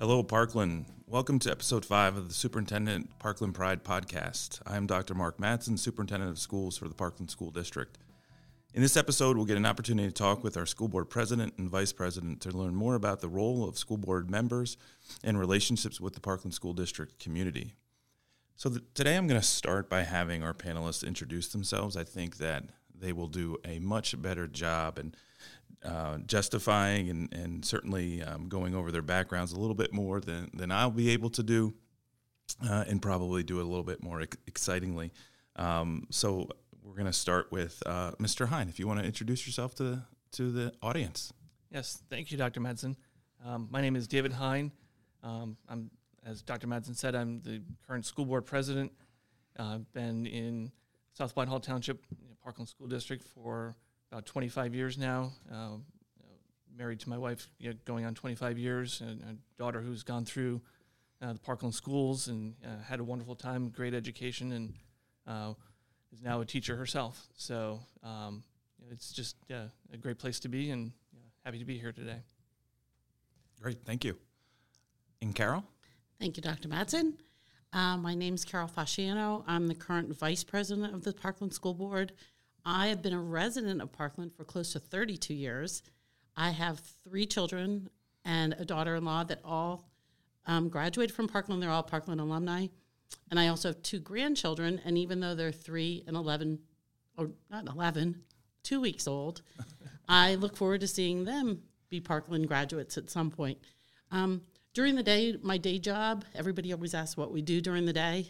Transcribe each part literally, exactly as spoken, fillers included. Hello, Parkland. Welcome to Episode five of the Superintendent Parkland Pride Podcast. I'm Doctor Mark Madsen, Superintendent of Schools for the Parkland School District. In this episode, we'll get an opportunity to talk with our School Board President and Vice President to learn more about the role of School Board members and relationships with the Parkland School District community. So the, today I'm going to start by having our panelists introduce themselves. I think that they will do a much better job and Uh, justifying and, and certainly um, going over their backgrounds a little bit more than, than I'll be able to do uh, and probably do it a little bit more ex- excitingly. Um, so we're going to start with uh, Mister Hine, if you want to introduce yourself to the, to the audience. Yes, thank you, Doctor Madsen. Um, my name is David Hine. Um, I'm, as Doctor Madsen said, I'm the current school board president. Uh, I've been in South Whitehall Township, Parkland School District, for about twenty-five years now, uh, married to my wife, you know, going on twenty-five years, and a daughter who's gone through uh, the Parkland schools and uh, had a wonderful time, great education, and uh, is now a teacher herself. So um, it's just uh, a great place to be, and uh, happy to be here today. Great, thank you. And Carol? Thank you, Doctor Madsen. Uh, my name's Carol Fasciano. I'm the current vice president of the Parkland School Board. I have been a resident of Parkland for close to thirty-two years. I have three children and a daughter-in-law that all um, graduated from Parkland. They're all Parkland alumni. And I also have two grandchildren, and even though they're three and eleven, or not eleven, two weeks old, I look forward to seeing them be Parkland graduates at some point. Um, during the day, my day job, everybody always asks what we do during the day.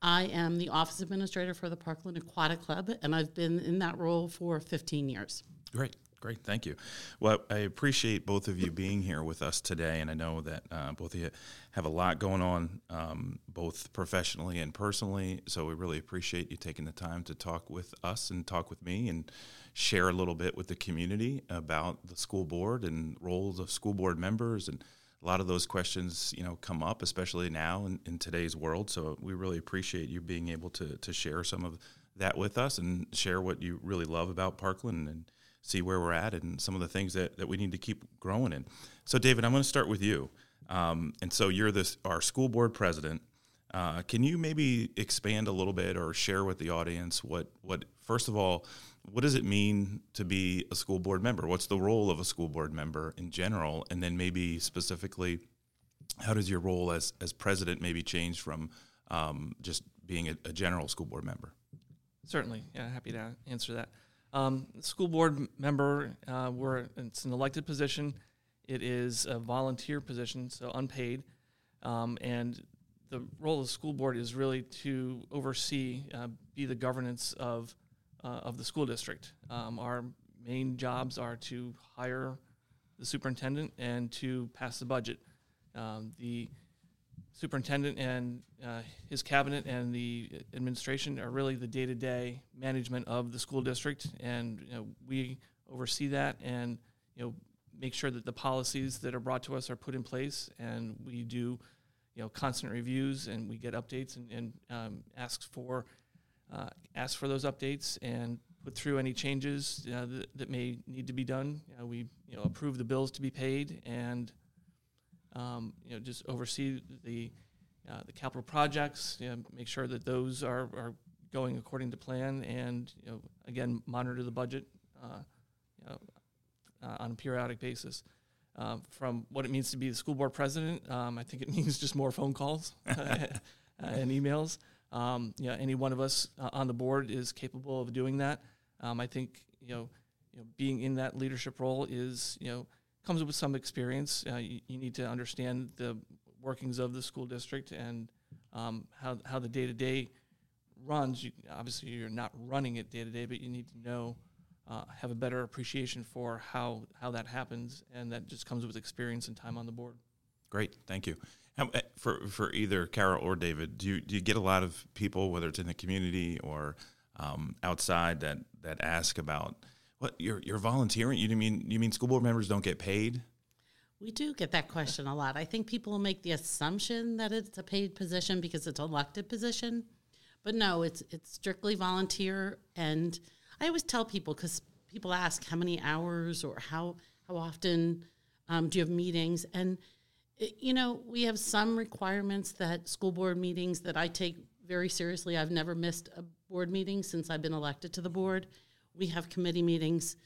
I am the office administrator for the Parkland Aquatic Club, and I've been in that role for fifteen years. Great, great, thank you. Well, I appreciate both of you being here with us today, and I know that uh, both of you have a lot going on, um, both professionally and personally, so we really appreciate you taking the time to talk with us and talk with me and share a little bit with the community about the school board and roles of school board members, and a lot of those questions, you know, come up, especially now in, in today's world. So we really appreciate you being able to to share some of that with us and share what you really love about Parkland and see where we're at and some of the things that, that we need to keep growing in. So, David, I'm going to start with you. Um, and so you're this our school board president. Uh, can you maybe expand a little bit or share with the audience what, what, first of all, what does it mean to be a school board member? What's the role of a school board member in general? And then maybe specifically, how does your role as, as president maybe change from um, just being a, a general school board member? Certainly. Yeah, happy to answer that. Um, school board member, uh, we're, it's an elected position. It is a volunteer position, so unpaid. Um, and the role of the school board is really to oversee, uh, be the governance of Uh, of the school district. Um, our main jobs are to hire the superintendent and to pass the budget. Um, the superintendent and uh, his cabinet and the administration are really the day-to-day management of the school district, and you know, we oversee that and you know make sure that the policies that are brought to us are put in place, and we do you know constant reviews, and we get updates and, and um, ask for Uh, ask for those updates and put through any changes uh, th- that may need to be done. Uh, we you know, approve the bills to be paid and um, you know just oversee the uh, the capital projects, you know, make sure that those are, are going according to plan, and you know, again monitor the budget uh, you know, uh, on a periodic basis. Uh, from what it means to be the school board president, um, I think it means just more phone calls and emails. Um, you know, any one of us uh, on the board is capable of doing that. Um, I think you know, you know, being in that leadership role is you know comes with some experience. Uh, you, you need to understand the workings of the school district and um, how how the day to day runs. You, obviously, you're not running it day to day, but you need to know uh, have a better appreciation for how how that happens, and that just comes with experience and time on the board. Great, thank you. How, for for either Carol or David, do you, do you get a lot of people, whether it's in the community or um, outside, that, that ask about what you're you're volunteering? You mean you mean school board members don't get paid? We do get that question a lot. I think people make the assumption that it's a paid position because it's an elected position, but no, it's it's strictly volunteer. And I always tell people, because people ask how many hours or how how often um, do you have meetings, and you know, we have some requirements that school board meetings that I take very seriously. I've never missed a board meeting since I've been elected to the board. We have committee meetings.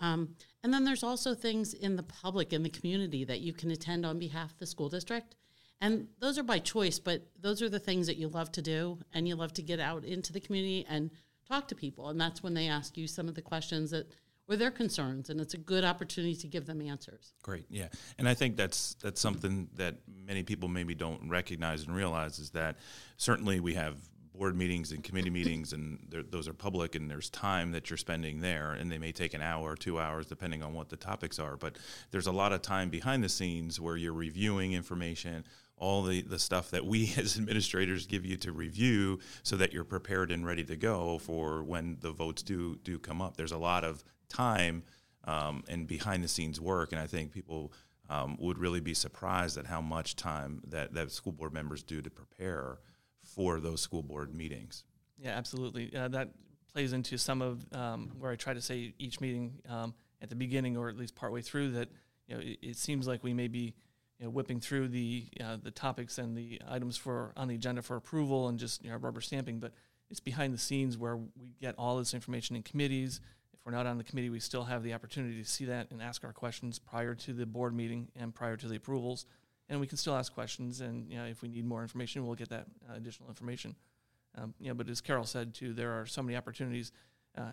Um, and then there's also things in the public, in the community, that you can attend on behalf of the school district. And those are by choice, but those are the things that you love to do, and you love to get out into the community and talk to people. And that's when they ask you some of the questions that were their concerns, and it's a good opportunity to give them answers. Great, yeah. And I think that's that's something that many people maybe don't recognize and realize, is that certainly we have board meetings and committee meetings, and those are public, and there's time that you're spending there, and they may take an hour or two hours depending on what the topics are. But there's a lot of time behind the scenes where you're reviewing information, all the, the stuff that we as administrators give you to review so that you're prepared and ready to go for when the votes do do come up. There's a lot of time um, and behind the scenes work, and I think people um, would really be surprised at how much time that, that school board members do to prepare for those school board meetings. Yeah, absolutely. Uh, that plays into some of um, where I try to say each meeting um, at the beginning, or at least partway through, that you know it, it seems like we may be you know, whipping through the uh, the topics and the items for on the agenda for approval and just you know rubber stamping, but it's behind the scenes where we get all this information in committees. If we're not on the committee, we still have the opportunity to see that and ask our questions prior to the board meeting and prior to the approvals. And we can still ask questions, and you know, if we need more information, we'll get that uh, additional information. Um, you know, but as Carol said too, there are so many opportunities, uh,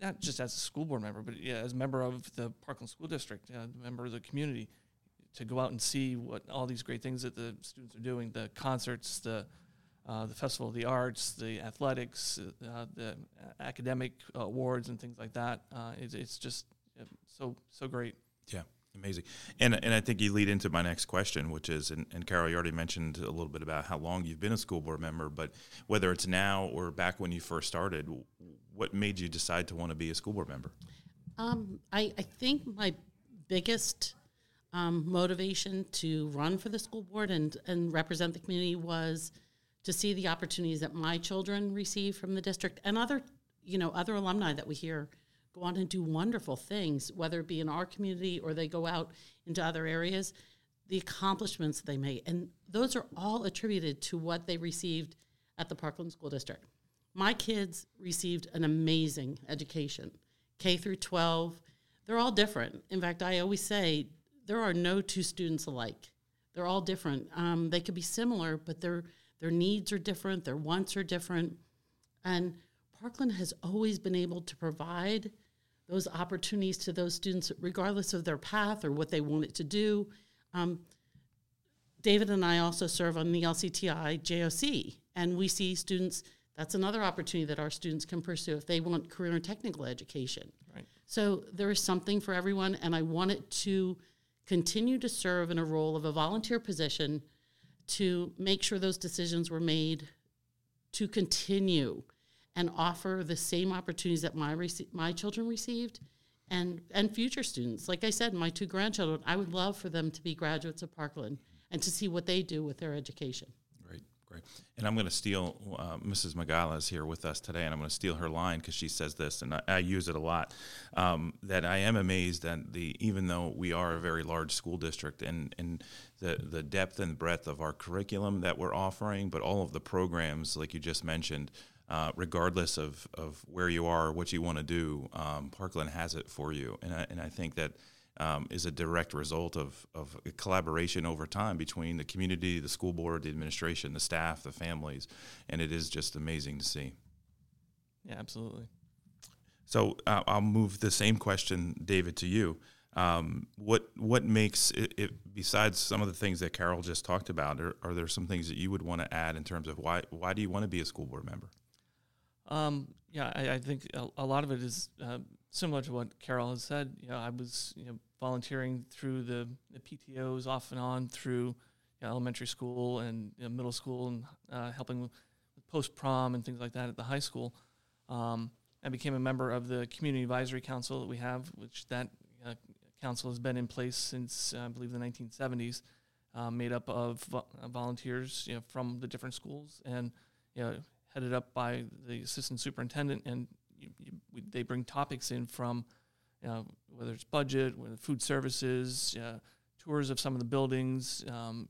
not just as a school board member, but yeah, as a member of the Parkland School District, uh, a member of the community, to go out and see what all these great things that the students are doing: the concerts, the uh, the Festival of the Arts, the athletics, uh, the academic awards, and things like that. Uh, it's, it's just so so great. Yeah. Amazing. And and I think you lead into my next question, which is, and, and Carol, you already mentioned a little bit about how long you've been a school board member, but whether it's now or back when you first started, what made you decide to want to be a school board member? Um, I, I think my biggest um, motivation to run for the school board and, and represent the community was to see the opportunities that my children receive from the district, and other, you know, other alumni that we hear go on and do wonderful things, whether it be in our community or they go out into other areas, the accomplishments they made. And those are all attributed to what they received at the Parkland School District. My kids received an amazing education, K through twelve. They're all different. In fact, I always say there are no two students alike. They're all different. Um, they could be similar, but their their needs are different, their wants are different. And Parkland has always been able to provide those opportunities to those students, regardless of their path or what they wanted to do. Um, David and I also serve on the L C T I J O C, and we see students, that's another opportunity that our students can pursue if they want career and technical education. Right. So there is something for everyone, and I wanted to continue to serve in a role of a volunteer position to make sure those decisions were made to continue and offer the same opportunities that my rece- my children received and, and future students. Like I said, my two grandchildren, I would love for them to be graduates of Parkland and to see what they do with their education. Great, great. And I'm going to steal, uh, Missus Magala is here with us today, and I'm going to steal her line because she says this, and I, I use it a lot, um, that I am amazed that the even though we are a very large school district and, and the, the depth and breadth of our curriculum that we're offering, but all of the programs, like you just mentioned, Uh, regardless of, of where you are or what you want to do, um, Parkland has it for you. And I, and I think that um, is a direct result of, of a collaboration over time between the community, the school board, the administration, the staff, the families, and it is just amazing to see. Yeah, absolutely. So uh, I'll move the same question, David, to you. Um, what what makes it, it, besides some of the things that Carol just talked about, are, are there some things that you would want to add in terms of why why do you want to be a school board member? Um, yeah, I, I think a, a lot of it is uh, similar to what Carol has said. You know, I was you know, volunteering through the, the P T Os off and on through you know, elementary school and you know, middle school, and uh, helping with post-prom and things like that at the high school. Um, I became a member of the Community Advisory Council that we have, which that uh, council has been in place since, uh, I believe, the nineteen seventies, uh, made up of vo- volunteers you know, from the different schools, and you know, headed up by the assistant superintendent, and you, you, we, they bring topics in from, you know, whether it's budget, whether food services, uh, tours of some of the buildings, um,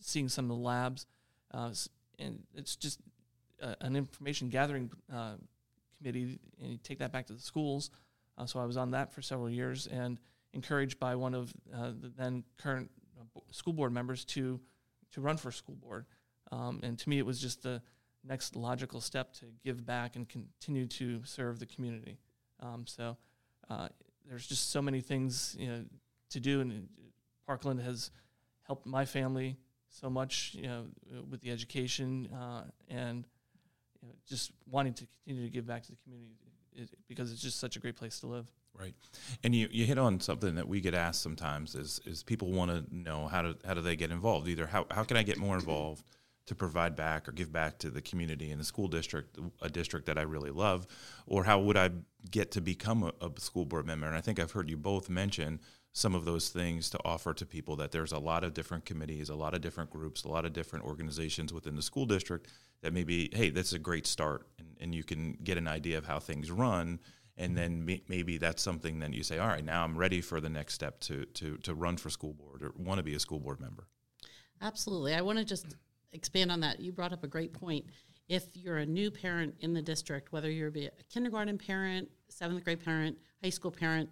seeing some of the labs, uh, and it's just a, an information gathering uh, committee, and you take that back to the schools. Uh, so I was on that for several years, and encouraged by one of uh, the then current school board members to to run for school board. Um, and to me, it was just the next logical step to give back and continue to serve the community. Um, so uh, there's just so many things, you know, to do, and Parkland has helped my family so much, you know, with the education uh, and you know, just wanting to continue to give back to the community it, because it's just such a great place to live. Right, and you, you hit on something that we get asked sometimes is is people want to know how to how do they get involved? Either how how can I get more involved to provide back or give back to the community and the school district, a district that I really love, or how would I get to become a, a school board member? And I think I've heard you both mention some of those things to offer to people, that there's a lot of different committees, a lot of different groups, a lot of different organizations within the school district that maybe, hey, that's a great start, and, and you can get an idea of how things run. And then maybe that's something that you say, all right, now I'm ready for the next step to to to run for school board or want to be a school board member. Absolutely. I want to just expand on that. You brought up a great point. If you're a new parent in the district, whether you're a kindergarten parent, seventh grade parent, high school parent,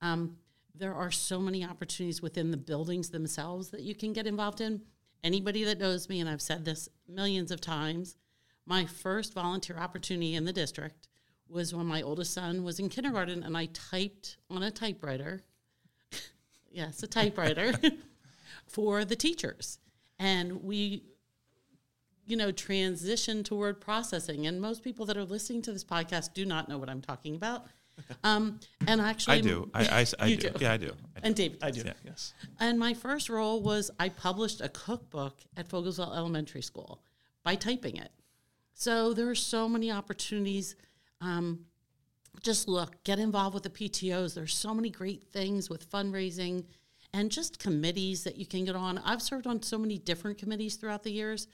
um, there are so many opportunities within the buildings themselves that you can get involved in. Anybody that knows me, and I've said this millions of times, my first volunteer opportunity in the district was when my oldest son was in kindergarten, and I typed on a typewriter, yes, a typewriter, for the teachers. And we, you know, transitioned to word processing. And most people that are listening to this podcast do not know what I'm talking about. Um, and actually, I do. I, I, I do. do. Yeah, I do. I and do. David does. I do, yeah, yes. And my first role was I published a cookbook at Fogelsville Elementary School by typing it. So there are so many opportunities. Um, just look, get involved with the P T Os. There's so many great things with fundraising and just committees that you can get on. I've served on so many different committees throughout the years.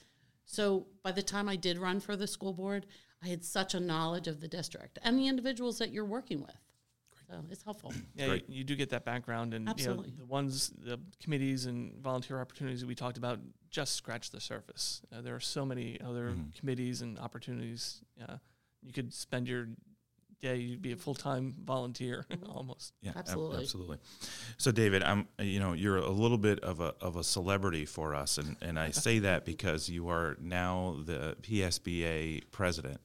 So by the time I did run for the school board, I had such a knowledge of the district and the individuals that you're working with. Great. So it's helpful. Yeah, you, you do get that background. And absolutely. You know, the ones, the committees and volunteer opportunities that we talked about just scratch the surface. Uh, there are so many other mm-hmm. committees and opportunities. Uh, You could spend your day, you'd be a full-time volunteer almost. Yeah, absolutely. absolutely. So David, I'm, you know, you're a little bit of a of a celebrity for us, and, and I say that because you are now the P S B A president.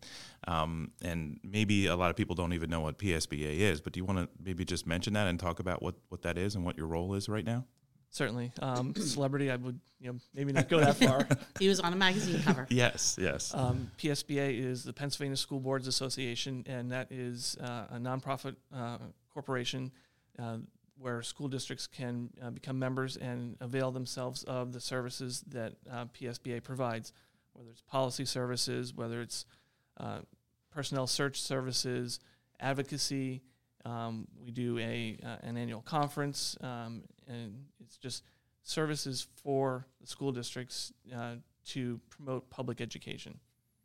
Um, and maybe a lot of people don't even know what P S B A is, but do you want to maybe just mention that and talk about what, what that is and what your role is right now? Certainly. Um, celebrity, I would you know, maybe not go that far. He was on a magazine cover. Yes, yes. Um, P S B A is the Pennsylvania School Boards Association, and that is uh, a nonprofit uh, corporation uh, where school districts can uh, become members and avail themselves of the services that uh, P S B A provides, whether it's policy services, whether it's uh, personnel search services, advocacy. Um, we do a uh, an annual conference, um, and it's just services for the school districts uh, to promote public education.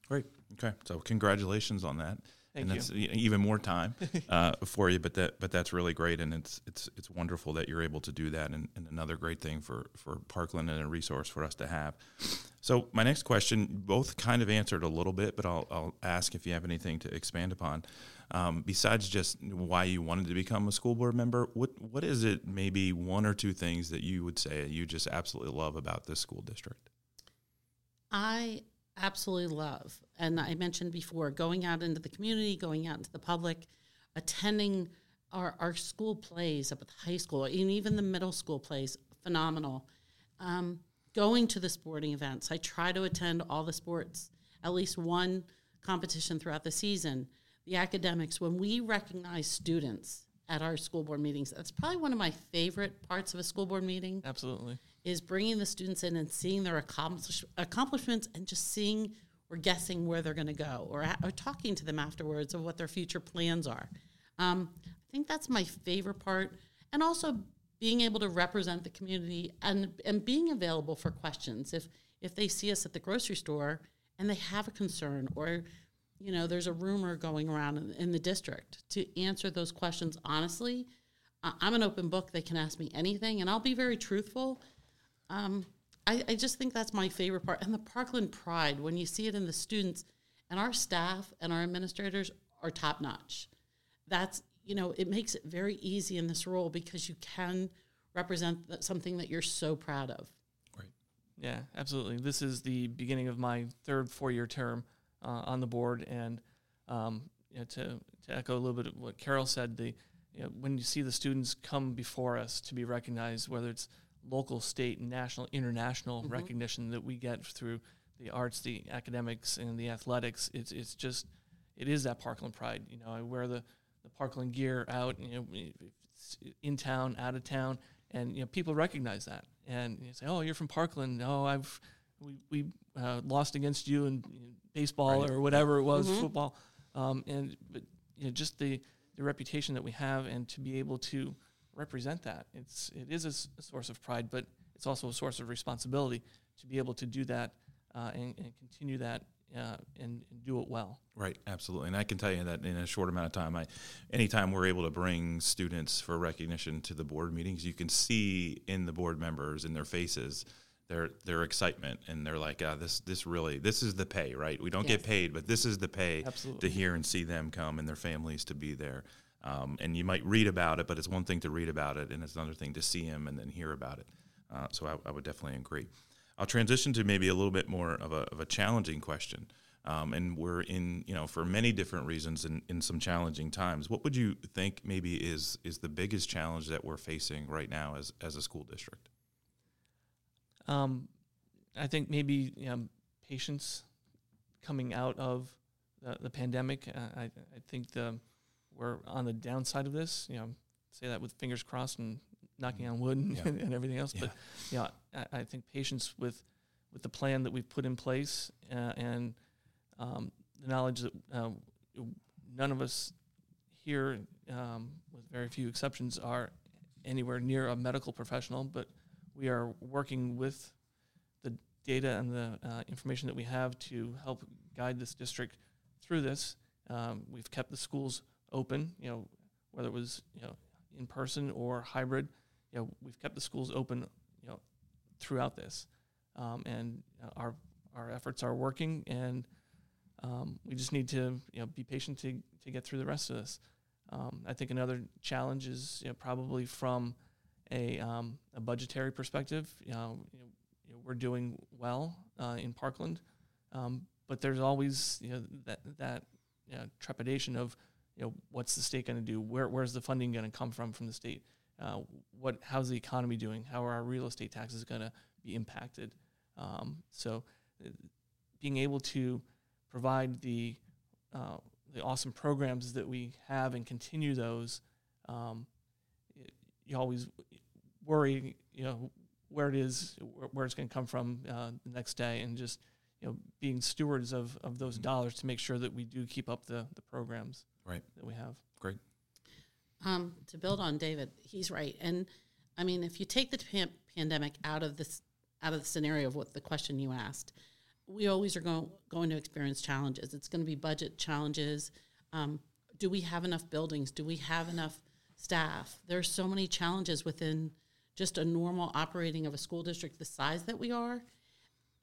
Great. Okay. So congratulations on that. Thank and that's you. Even more time uh, for you, but that but that's really great, and it's it's it's wonderful that you're able to do that, and, and another great thing for, for Parkland and a resource for us to have. So my next question, both kind of answered a little bit, but I'll I'll ask if you have anything to expand upon. Um, besides just why you wanted to become a school board member, what what is it, maybe one or two things that you would say you just absolutely love about this school district? I absolutely love, and I mentioned before, going out into the community, going out into the public, attending our, our school plays up at the high school, and even the middle school plays, phenomenal. Um, going to the sporting events. I try to attend all the sports, at least one competition throughout the season. The academics, when we recognize students at our school board meetings, that's probably one of my favorite parts of a school board meeting. Absolutely. Is bringing the students in and seeing their accomplish- accomplishments and just seeing or guessing where they're going to go, or, or talking to them afterwards of what their future plans are. Um, I think that's my favorite part. And also being able to represent the community and, and being available for questions. If, if they see us at the grocery store and they have a concern, or, you know, there's a rumor going around in, in the district, to answer those questions honestly. I, I'm an open book. They can ask me anything, and I'll be very truthful. Um, I, I just think that's my favorite part. And the Parkland pride, when you see it in the students, and our staff and our administrators are top-notch. That's, you know, it makes it very easy in this role because you can represent that, something that you're so proud of. Right. Yeah, absolutely. This is the beginning of my third four-year term uh, on the board, and um, you know, to to echo a little bit of what Carol said, the you know, when you see the students come before us to be recognized, whether it's local, state, national, international mm-hmm. recognition that we get through the arts, the academics, and the athletics, it's it's just, it is that Parkland pride. You know, I wear the, the Parkland gear out, you know, in town, out of town, and, you know, people recognize that. And you say, oh, you're from Parkland. Oh, I've, we, we uh, lost against you in you know, baseball right. or whatever it was, mm-hmm. football. Um, and but, you know, just the, the reputation that we have and to be able to represent that, it's it is a, s- a source of pride, but it's also a source of responsibility to be able to do that uh, and, and continue that uh, and, and do it well. Right, absolutely. And I can tell you that in a short amount of time, I, anytime we're able to bring students for recognition to the board meetings, you can see in the board members, in their faces, their their excitement, and they're like, oh, this this really, this is the pay, right? We don't yes. get paid, but this is the pay absolutely. To hear and see them come and their families to be there. Um, and you might read about it, but it's one thing to read about it, and it's another thing to see him and then hear about it. Uh, so I, I would definitely agree. I'll transition to maybe a little bit more of a, of a challenging question. Um, and we're in, you know, for many different reasons in, in some challenging times. What would you think maybe is is the biggest challenge that we're facing right now as, as a school district? Um, I think maybe you know, patience coming out of the, the pandemic. Uh, I, I think the... We're on the downside of this, you know, say that with fingers crossed and knocking on wood and, yeah. and everything else. Yeah. But, you know, I, I think patience with, with the plan that we've put in place uh, and um, the knowledge that uh, none of us here, um, with very few exceptions, are anywhere near a medical professional, but we are working with the data and the uh, information that we have to help guide this district through this. Um, we've kept the schools open, you know, whether it was, you know, in person or hybrid, you know, we've kept the schools open, you know, throughout this. Um, and uh, our our efforts are working, and um, we just need to, you know, be patient to, to get through the rest of this. Um, I think another challenge is, you know, probably from a um, a budgetary perspective. You know, you know, you know we're doing well uh, in Parkland, um, but there's always, you know, that, that you know, trepidation of, you know, what's the state going to do? Where where's the funding going to come from from the state? Uh, what how's the economy doing? How are our real estate taxes going to be impacted? Um, so, uh, being able to provide the uh, the awesome programs that we have and continue those, um, it, you always worry, you know, where it is, where, where it's going to come from uh, the next day, and just, you know, being stewards of of those mm-hmm. dollars to make sure that we do keep up the the programs. Right. That we have. Great. Um, to build on David, he's right. And, I mean, if you take the pan- pandemic out of this, out of the scenario of what the question you asked, we always are go- going to experience challenges. It's going to be budget challenges. Um, do we have enough buildings? Do we have enough staff? There's so many challenges within just a normal operating of a school district the size that we are,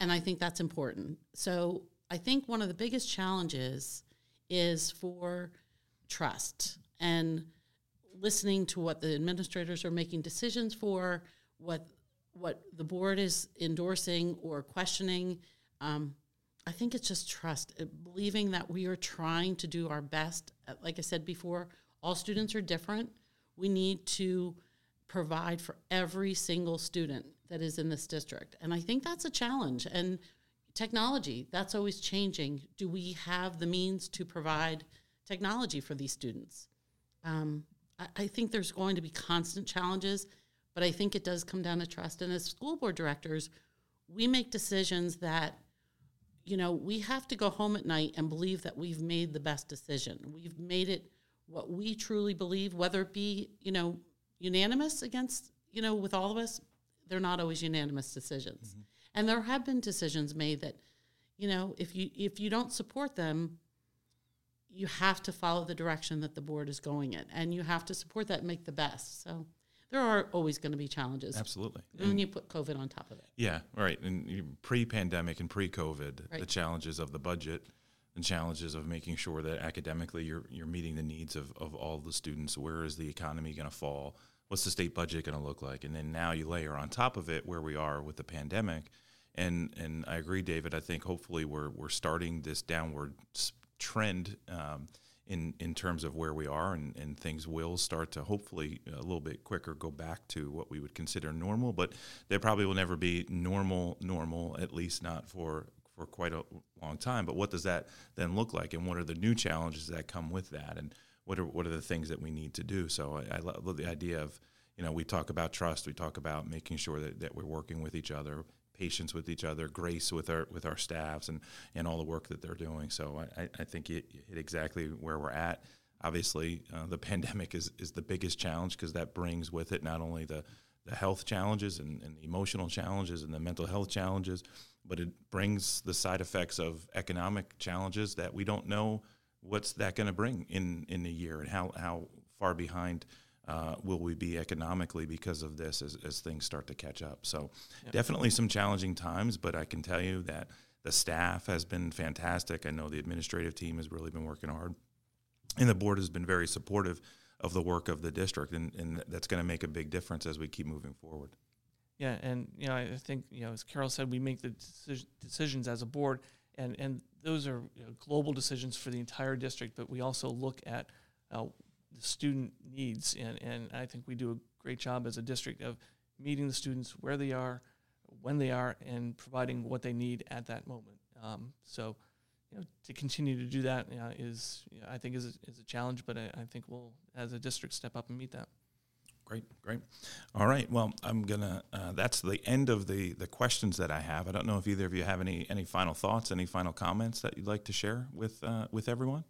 and I think that's important. So I think one of the biggest challenges is for – trust and listening to what the administrators are making decisions for, what what the board is endorsing or questioning. Um, I think it's just trust, it, believing that we are trying to do our best. Like I said before, all students are different. We need to provide for every single student that is in this district. And I think that's a challenge. And technology, that's always changing. Do we have the means to provide technology for these students? Um, I, I think there's going to be constant challenges, but I think it does come down to trust. And as school board directors, we make decisions that, you know, we have to go home at night and believe that we've made the best decision. We've made it what we truly believe, whether it be, you know, unanimous against, you know, with all of us, they're not always unanimous decisions. Mm-hmm. And there have been decisions made that, you know, if you if you don't support them, you have to follow the direction that the board is going in, and you have to support that and make the best. So there are always going to be challenges. Absolutely. And, and you put COVID on top of it. Yeah, right. And pre-pandemic and pre-COVID, right. The challenges of the budget and challenges of making sure that academically you're you're meeting the needs of, of all the students. Where is the economy going to fall? What's the state budget going to look like? And then now you layer on top of it where we are with the pandemic. And and I agree, David. I think hopefully we're we're starting this downward trend um, in in terms of where we are, and, and things will start to hopefully a little bit quicker go back to what we would consider normal. But there probably will never be normal normal, at least not for for quite a long time. But what does that then look like, and what are the new challenges that come with that, and what are what are the things that we need to do? So I, I love the idea of, you know, we talk about trust, we talk about making sure that, that we're working with each other, patience with each other, grace with our with our staffs, and, and all the work that they're doing. So I, I think it, it exactly where we're at. Obviously, uh, the pandemic is, is the biggest challenge, because that brings with it not only the, the health challenges and, and the emotional challenges and the mental health challenges, but it brings the side effects of economic challenges that we don't know what's that going to bring in, in a year, and how, how far behind Uh, will we be economically because of this as, as things start to catch up. So yep. Definitely some challenging times, but I can tell you that the staff has been fantastic. I know the administrative team has really been working hard, and the board has been very supportive of the work of the district, and, and that's going to make a big difference as we keep moving forward. Yeah, and you know, I think, you know, as Carol said, we make the deci- decisions as a board, and, and those are, you know, global decisions for the entire district, but we also look at uh, the student needs, and, and I think we do a great job as a district of meeting the students where they are, when they are, and providing what they need at that moment. Um, so, you know, to continue to do that, you know, is, you know, I think is a, is a challenge, but I, I think we'll, as a district, step up and meet that. Great, great. All right, well, I'm gonna. Uh, that's the end of the the questions that I have. I don't know if either of you have any any final thoughts, any final comments that you'd like to share with uh, with everyone.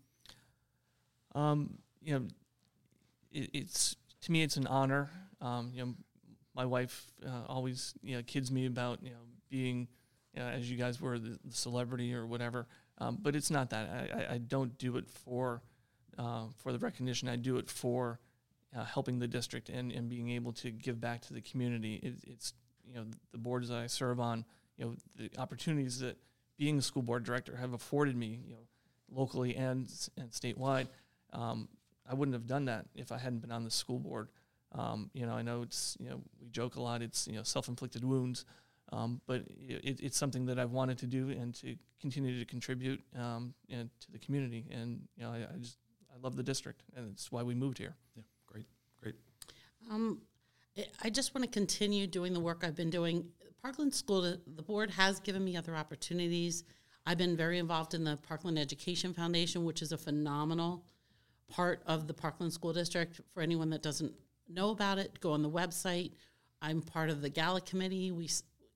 Um, you know. It's to me, it's an honor. Um, you know, my wife uh, always, you know, kids me about, you know, being, you know, as you guys were, the, the celebrity or whatever. Um, but it's not that. I, I don't do it for uh, for the recognition. I do it for uh, helping the district and, and being able to give back to the community. It, it's you know, the boards that I serve on, you know, the opportunities that being a school board director have afforded me, you know, locally and and statewide. Um, I wouldn't have done that if I hadn't been on the school board. Um, you know, I know it's, you know, we joke a lot, it's, you know, self-inflicted wounds, um, but it, it's something that I've wanted to do and to continue to contribute um, and to the community. And, you know, I, I just, I love the district, and it's why we moved here. Yeah, great, great. Um, I just want to continue doing the work I've been doing. Parkland School, the board has given me other opportunities. I've been very involved in the Parkland Education Foundation, which is a phenomenal part of the Parkland School District. For anyone that doesn't know about it, go on the website. I'm part of the Gala Committee. We,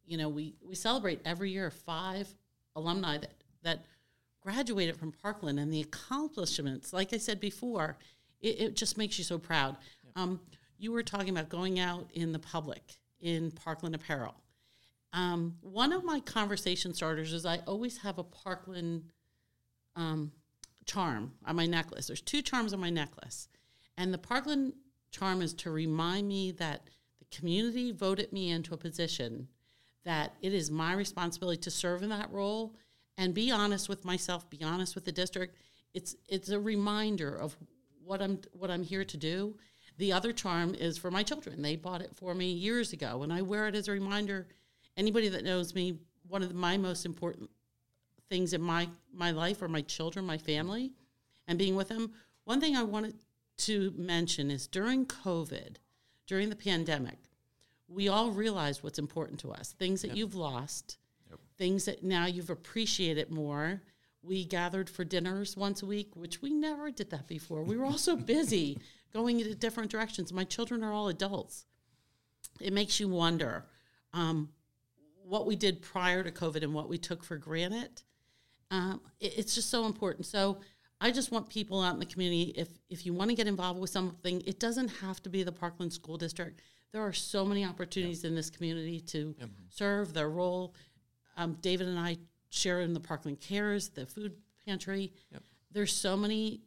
you know, we, we celebrate every year five alumni that, that graduated from Parkland, and the accomplishments, like I said before, it, it just makes you so proud. Yep. Um, you were talking about going out in the public in Parkland apparel. Um, one of my conversation starters is I always have a Parkland um charm on my necklace. There's two charms on my necklace, and the Parkland charm is to remind me that the community voted me into a position, that it is my responsibility to serve in that role and be honest with myself, be honest with the district. It's it's a reminder of what I'm what I'm here to do. The other charm is for my children. They bought it for me years ago, and I wear it as a reminder. Anybody that knows me, one of the, my most important things in my, my life are my children, my family, and being with them. One thing I wanted to mention is during COVID, during the pandemic, we all realized what's important to us, things that yep. you've lost, yep. things that now you've appreciated more. We gathered for dinners once a week, which we never did that before. We were all so busy going into different directions. My children are all adults. It makes you wonder um, what we did prior to COVID and what we took for granted. Um, it, it's just so important. So I just want people out in the community, if if you want to get involved with something, it doesn't have to be the Parkland School District. There are so many opportunities yep. in this community to yep. serve their role. Um, David and I share in the Parkland Cares, the food pantry. Yep. there's so many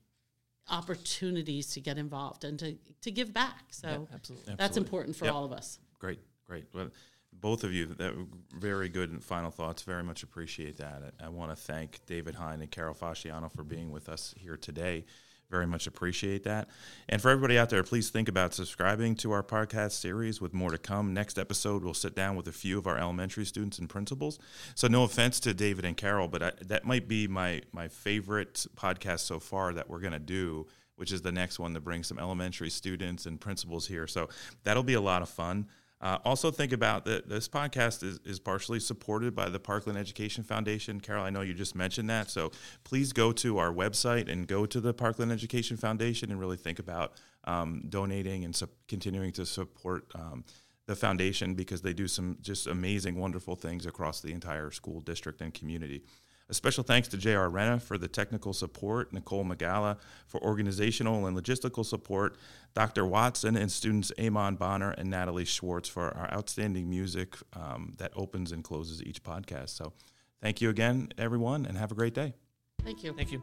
opportunities to get involved and to, to give back. So yeah, absolutely. Absolutely. That's important for yep. all of us. Great, great. Well, both of you, that were very good and final thoughts. Very much appreciate that. I, I want to thank David Hine and Carol Fasciano for being with us here today. Very much appreciate that. And for everybody out there, please think about subscribing to our podcast series with more to come. Next episode, we'll sit down with a few of our elementary students and principals. So no offense to David and Carol, but I, that might be my, my favorite podcast so far that we're going to do, which is the next one that brings some elementary students and principals here. So that'll be a lot of fun. Uh, also think about that this podcast is, is partially supported by the Parkland Education Foundation. Carol, I know you just mentioned that, so please go to our website and go to the Parkland Education Foundation and really think about um, donating and su- continuing to support um, the foundation, because they do some just amazing, wonderful things across the entire school district and community. A special thanks to J R. Renna for the technical support, Nicole Magala for organizational and logistical support, Doctor Watson and students Amon Bonner and Natalie Schwartz for our outstanding music um, that opens and closes each podcast. So thank you again, everyone, and have a great day. Thank you. Thank you.